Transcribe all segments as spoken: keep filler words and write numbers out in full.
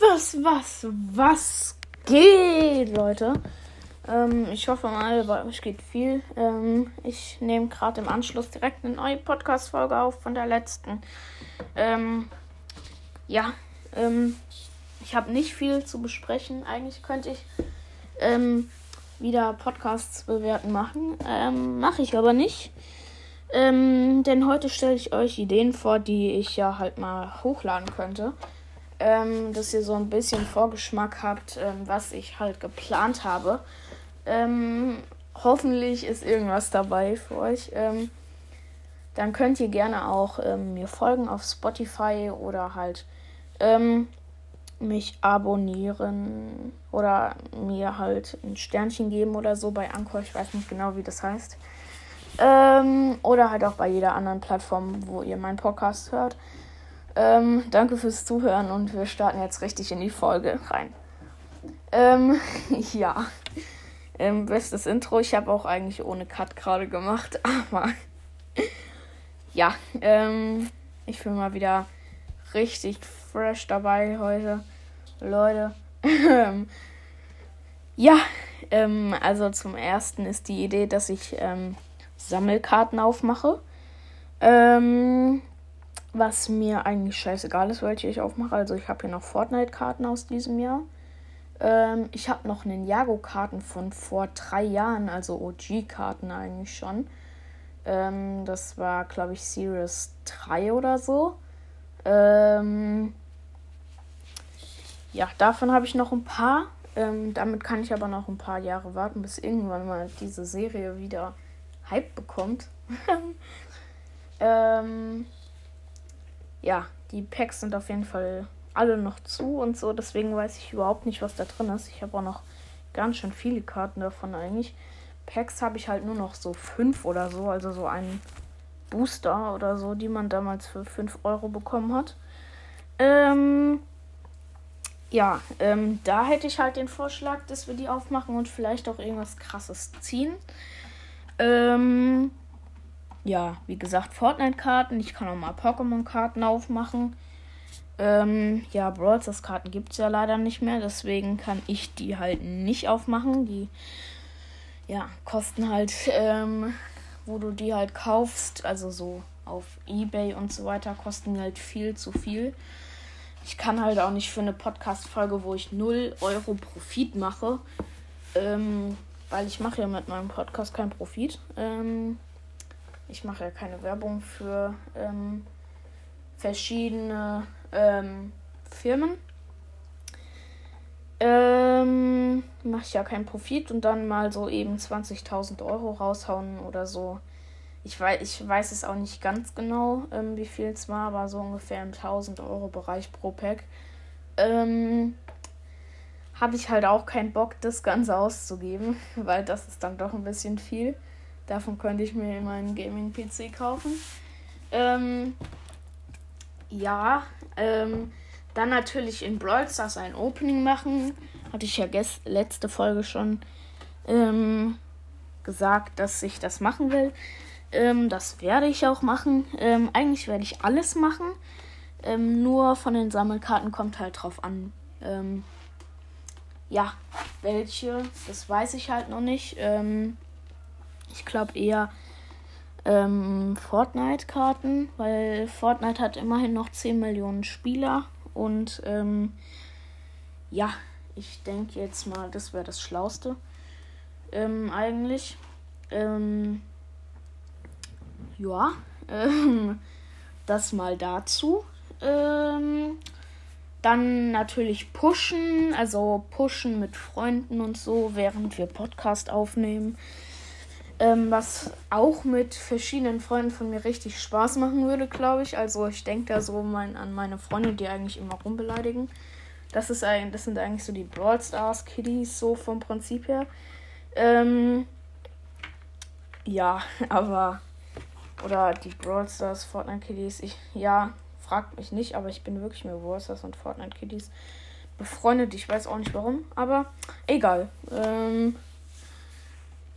Was, was, was geht, Leute? Ähm, ich hoffe mal, bei euch geht viel. Ähm, ich nehme gerade im Anschluss direkt eine neue Podcast-Folge auf von der letzten. Ähm, ja, ähm, ich habe nicht viel zu besprechen. Eigentlich könnte ich ähm, wieder Podcasts bewerten machen. Ähm, mache ich aber nicht. Ähm, denn heute stelle ich euch Ideen vor, die ich ja halt mal hochladen könnte. Ähm, dass ihr so ein bisschen Vorgeschmack habt, ähm, was ich halt geplant habe. Ähm, hoffentlich ist irgendwas dabei für euch. Ähm, dann könnt ihr gerne auch ähm, mir folgen auf Spotify oder halt ähm, mich abonnieren oder mir halt ein Sternchen geben oder so bei Anchor. Ich weiß nicht genau, wie das heißt. Ähm, oder halt auch bei jeder anderen Plattform, wo ihr meinen Podcast hört. Ähm, danke fürs Zuhören und wir starten jetzt richtig in die Folge rein. Ähm, ja. Ähm, bestes Intro. Ich habe auch eigentlich ohne Cut gerade gemacht, aber ja. Ähm, ich bin mal wieder richtig fresh dabei heute, Leute. ja. Ähm, also zum ersten ist die Idee, dass ich ähm, Sammelkarten aufmache. Ähm... Was mir eigentlich scheißegal ist, welche ich aufmache. Also ich habe hier noch Fortnite-Karten aus diesem Jahr. Ähm, ich habe noch Ninjago-Karten von vor drei Jahren, also O G-Karten eigentlich schon. Ähm, das war, glaube ich, Series drei oder so. Ähm, ja, davon habe ich noch ein paar. Ähm, damit kann ich aber noch ein paar Jahre warten, bis irgendwann mal diese Serie wieder Hype bekommt. ähm... Ja, die Packs sind auf jeden Fall alle noch zu und so, deswegen weiß ich überhaupt nicht, was da drin ist. Ich habe auch noch ganz schön viele Karten davon eigentlich. Packs habe ich halt nur noch so fünf oder so, also so einen Booster oder so, die man damals für fünf Euro bekommen hat. Ähm, ja, ähm, da hätte ich halt den Vorschlag, dass wir die aufmachen und vielleicht auch irgendwas Krasses ziehen. Ähm... Ja, wie gesagt, Fortnite-Karten. Ich kann auch mal Pokémon-Karten aufmachen. Ähm, ja, Brawl Stars-Karten gibt es ja leider nicht mehr. Deswegen kann ich die halt nicht aufmachen. Die, ja, kosten halt, ähm, wo du die halt kaufst, also so auf eBay und so weiter, kosten die halt viel zu viel. Ich kann halt auch nicht für eine Podcast-Folge, wo ich null Euro Profit mache, ähm, weil ich mache ja mit meinem Podcast keinen Profit, ähm, ich mache ja keine Werbung für ähm, verschiedene ähm, Firmen. Ähm, mache ich ja keinen Profit und dann mal so eben zwanzigtausend Euro raushauen oder so. Ich weiß, ich weiß es auch nicht ganz genau, ähm, wie viel es war, aber so ungefähr im tausend Euro Bereich pro Pack. Ähm, habe ich halt auch keinen Bock, das Ganze auszugeben, weil das ist dann doch ein bisschen viel. Davon könnte ich mir immer einen Gaming-P C kaufen. Ähm, ja, ähm, dann natürlich in Brawl Stars ein Opening machen. Hatte ich ja gest- letzte Folge schon ähm, gesagt, dass ich das machen will. Ähm, das werde ich auch machen. Ähm, eigentlich werde ich alles machen. Ähm, nur von den Sammelkarten kommt halt drauf an. Ähm, ja, welche, das weiß ich halt noch nicht. Ähm, Ich glaube eher ähm, Fortnite-Karten, weil Fortnite hat immerhin noch zehn Millionen Spieler. Und ähm, ja, ich denke jetzt mal, das wäre das Schlauste ähm, eigentlich. Ähm, ja, ähm, das mal dazu. Ähm, dann natürlich pushen, also pushen mit Freunden und so, während wir Podcast aufnehmen. Ähm, was auch mit verschiedenen Freunden von mir richtig Spaß machen würde, glaube ich. Also ich denke da so mein, an meine Freunde, die eigentlich immer rumbeleidigen. Das ist ein, das sind eigentlich so die Brawl Stars Kiddies, so vom Prinzip her. Ähm, ja, aber... Oder die Brawl Stars, Fortnite Kiddies. Ich, ja, fragt mich nicht, aber ich bin wirklich mit Brawl Stars und Fortnite Kiddies befreundet. Ich weiß auch nicht warum, aber egal. Ähm...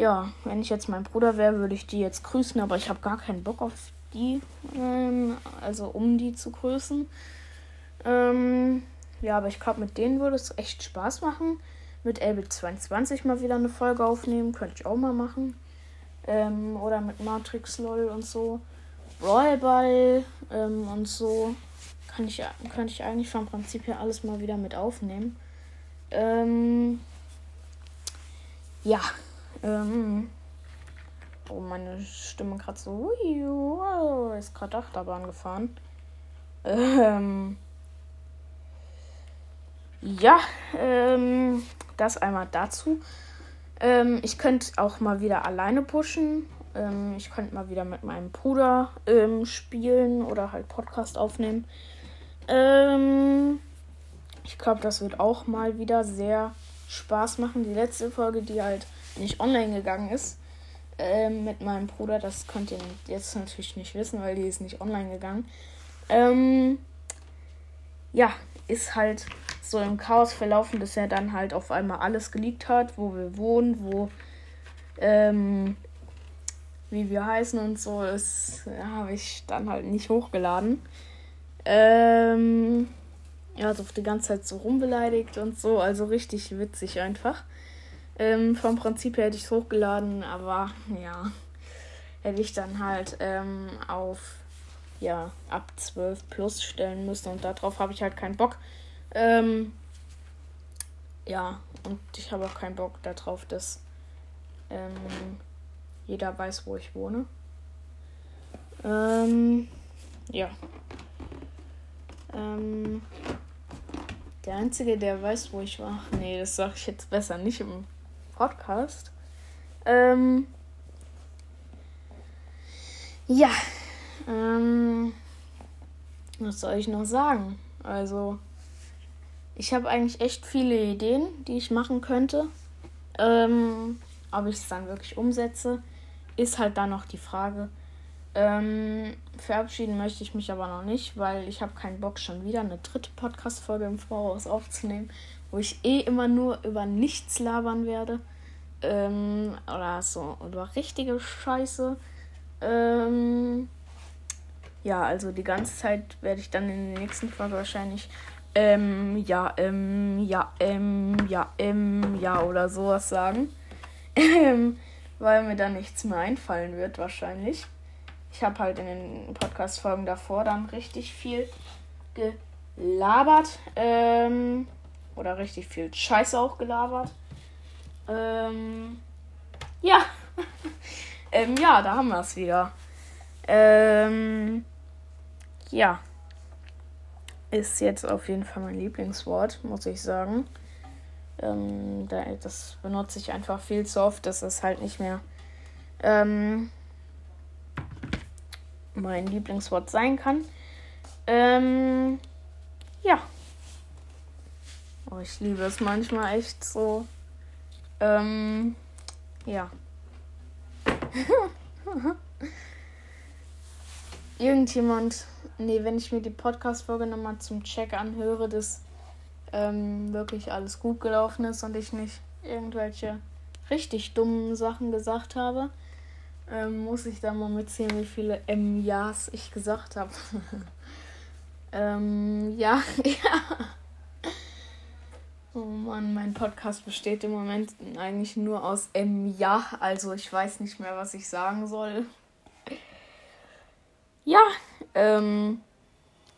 Ja, wenn ich jetzt mein Bruder wäre, würde ich die jetzt grüßen, aber ich habe gar keinen Bock auf die, ähm, also um die zu grüßen. Ähm, Ja, aber ich glaube, mit denen würde es echt Spaß machen. Mit L B zweiundzwanzig mal wieder eine Folge aufnehmen. Könnte ich auch mal machen. Ähm, oder mit Matrix LOL und so. Brawlball ähm, und so. Kann ich, könnte ich eigentlich vom Prinzip her alles mal wieder mit aufnehmen. Ähm, ja. Ähm, oh, meine Stimme gerade so. Wow, ist gerade Achterbahn gefahren. Ähm... Ja, ähm, das einmal dazu. Ähm, ich könnte auch mal wieder alleine pushen. Ähm, ich könnte mal wieder mit meinem Bruder ähm, spielen oder halt Podcast aufnehmen. Ähm, ich glaube, das wird auch mal wieder sehr Spaß machen. Die letzte Folge, die halt nicht online gegangen ist, ähm, mit meinem Bruder, das könnt ihr jetzt natürlich nicht wissen, weil die ist nicht online gegangen. Ähm, ja, ist halt so im Chaos verlaufen, dass er dann halt auf einmal alles geleakt hat, wo wir wohnen, wo, ähm, wie wir heißen und so, das ja, habe ich dann halt nicht hochgeladen. Ähm, er hat auf die ganze Zeit so rumbeleidigt und so, also richtig witzig einfach. Ähm, vom Prinzip her hätte ich es hochgeladen, aber ja, hätte ich dann halt ähm, auf ja, ab zwölf plus stellen müssen und darauf habe ich halt keinen Bock. Ähm, ja, und ich habe auch keinen Bock darauf, dass ähm, jeder weiß, wo ich wohne. Ähm, ja. Ähm, der Einzige, der weiß, wo ich war. Nee, das sage ich jetzt besser nicht im Podcast. Ähm, ja. Ähm, was soll ich noch sagen? Also... Ich habe eigentlich echt viele Ideen, die ich machen könnte. Ähm, ob ich es dann wirklich umsetze, ist halt dann noch die Frage. Ähm, verabschieden möchte ich mich aber noch nicht, weil ich habe keinen Bock, schon wieder eine dritte Podcast-Folge im Voraus aufzunehmen, wo ich eh immer nur über nichts labern werde. Ähm, oder so, über richtige Scheiße. Ähm, ja, also die ganze Zeit werde ich dann in der nächsten Folge wahrscheinlich... Ähm, ja, ähm, ja, ähm, ja, ähm, ja oder sowas sagen. Weil mir dann nichts mehr einfallen wird wahrscheinlich. Ich habe halt in den Podcast-Folgen davor dann richtig viel gelabert. Ähm, oder richtig viel Scheiße auch gelabert. Ähm, ja. ähm, ja, da haben wir es wieder. Ähm, ja. Ist jetzt auf jeden Fall mein Lieblingswort, muss ich sagen. Ähm, das benutze ich einfach viel zu oft, dass es halt nicht mehr ähm, mein Lieblingswort sein kann. Ähm, ja. Oh, ich liebe es manchmal echt so. Ähm, ja. Irgendjemand... Nee, wenn ich mir die Podcast-Folge nochmal zum Check anhöre, dass ähm, wirklich alles gut gelaufen ist und ich nicht irgendwelche richtig dummen Sachen gesagt habe, ähm, muss ich da mal mitzählen, wie viele M-Ja's ich gesagt habe. ähm, ja, ja. Oh Mann, mein Podcast besteht im Moment eigentlich nur aus M-Ja, also ich weiß nicht mehr, was ich sagen soll. Ja, ähm,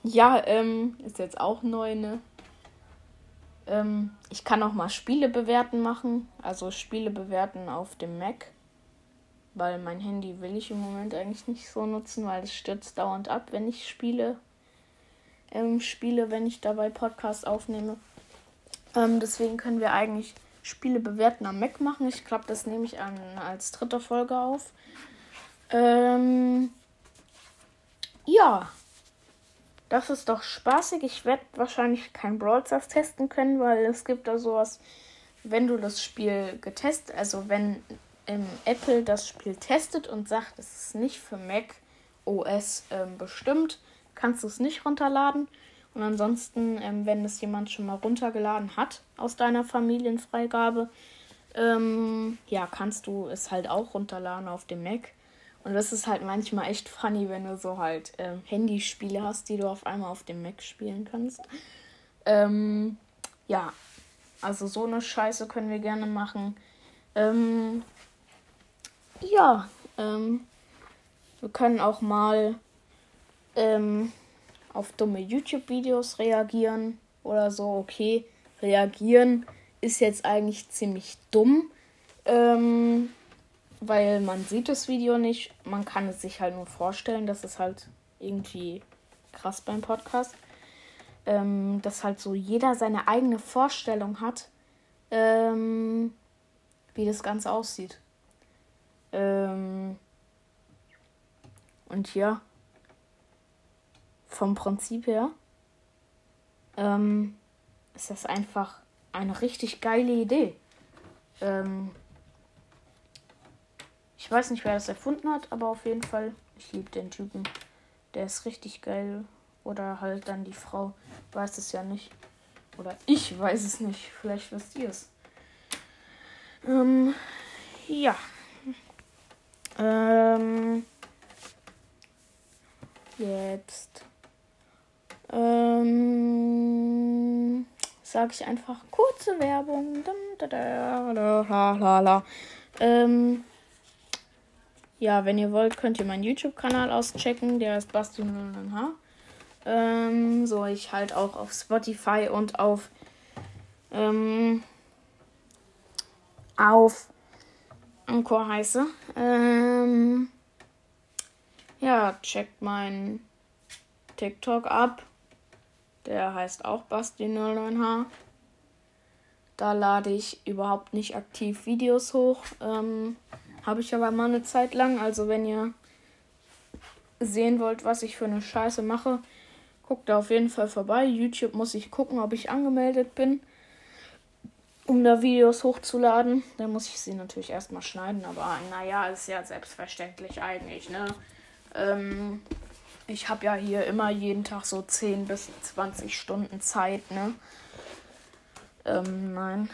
ja, ähm, ist jetzt auch neu, ne? Ähm, ich kann auch mal Spiele bewerten machen, also Spiele bewerten auf dem Mac, weil mein Handy will ich im Moment eigentlich nicht so nutzen, weil es stürzt dauernd ab, wenn ich Spiele, ähm, Spiele, wenn ich dabei Podcasts aufnehme. Ähm, deswegen können wir eigentlich Spiele bewerten am Mac machen. Ich glaube, das nehme ich an, als dritte Folge auf. Ähm... Ja, das ist doch spaßig. Ich werde wahrscheinlich kein Brawl Stars testen können, weil es gibt da sowas, wenn du das Spiel getestet, also wenn ähm, Apple das Spiel testet und sagt, es ist nicht für Mac O S ähm, bestimmt, kannst du es nicht runterladen. Und ansonsten, ähm, wenn es jemand schon mal runtergeladen hat aus deiner Familienfreigabe, ähm, ja, kannst du es halt auch runterladen auf dem Mac. Und das ist halt manchmal echt funny, wenn du so halt ähm, Handyspiele hast, die du auf einmal auf dem Mac spielen kannst. Ähm, ja, also so eine Scheiße können wir gerne machen. Ähm, ja, ähm, wir können auch mal ähm, auf dumme YouTube-Videos reagieren oder so. Okay, reagieren ist jetzt eigentlich ziemlich dumm, ähm, weil man sieht das Video nicht. Man kann es sich halt nur vorstellen, das ist halt irgendwie krass beim Podcast. Ähm, dass halt so jeder seine eigene Vorstellung hat, ähm, wie das Ganze aussieht. Ähm, und ja, vom Prinzip her ähm, ist das einfach eine richtig geile Idee. Ähm, ich weiß nicht, wer das erfunden hat, aber auf jeden Fall, ich liebe den Typen. Der ist richtig geil. Oder halt dann die Frau, weiß es ja nicht. Oder ich weiß es nicht. Vielleicht wisst ihr es. Ähm, ja. Ähm, jetzt. Ähm, sage ich einfach kurze Werbung. Ähm, ja, wenn ihr wollt, könnt ihr meinen YouTube-Kanal auschecken. Der ist Basti null neun H. Ähm, so, ich halt auch auf Spotify und auf, ähm, auf Anchor heiße. Ähm, ja, checkt meinen TikTok ab. Der heißt auch Basti null neun H. Da lade ich überhaupt nicht aktiv Videos hoch. Ähm, habe ich aber mal eine Zeit lang. Also, wenn ihr sehen wollt, was ich für eine Scheiße mache, guckt da auf jeden Fall vorbei. YouTube muss ich gucken, ob ich angemeldet bin, um da Videos hochzuladen. Dann muss ich sie natürlich erstmal schneiden, aber naja, ist ja selbstverständlich eigentlich, ne? Ähm, ich habe ja hier immer jeden Tag so zehn bis zwanzig Stunden Zeit, ne? Ähm, nein.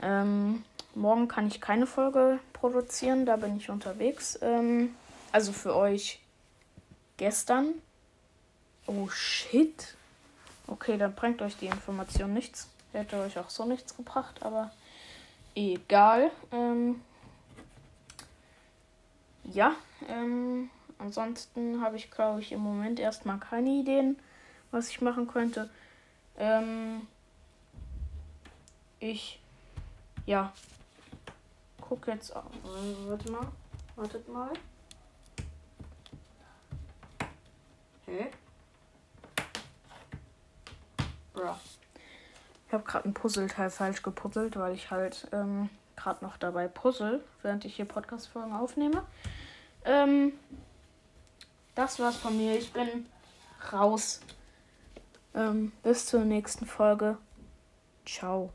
Ähm, morgen kann ich keine Folge produzieren, da bin ich unterwegs. Ähm, also für euch gestern. Oh, shit. Okay, dann bringt euch die Information nichts. Hätte euch auch so nichts gebracht, aber egal. Ähm ja, ähm, ansonsten habe ich, glaube ich, im Moment erstmal keine Ideen, was ich machen könnte. Ähm ich, ja, guck jetzt auch. Warte mal, wartet mal. Hä? Ich habe gerade ein Puzzleteil falsch gepuzzelt, weil ich halt ähm, gerade noch dabei puzzle, während ich hier Podcast-Folgen aufnehme. Ähm, das war's von mir. Ich bin raus. Ähm, bis zur nächsten Folge. Ciao.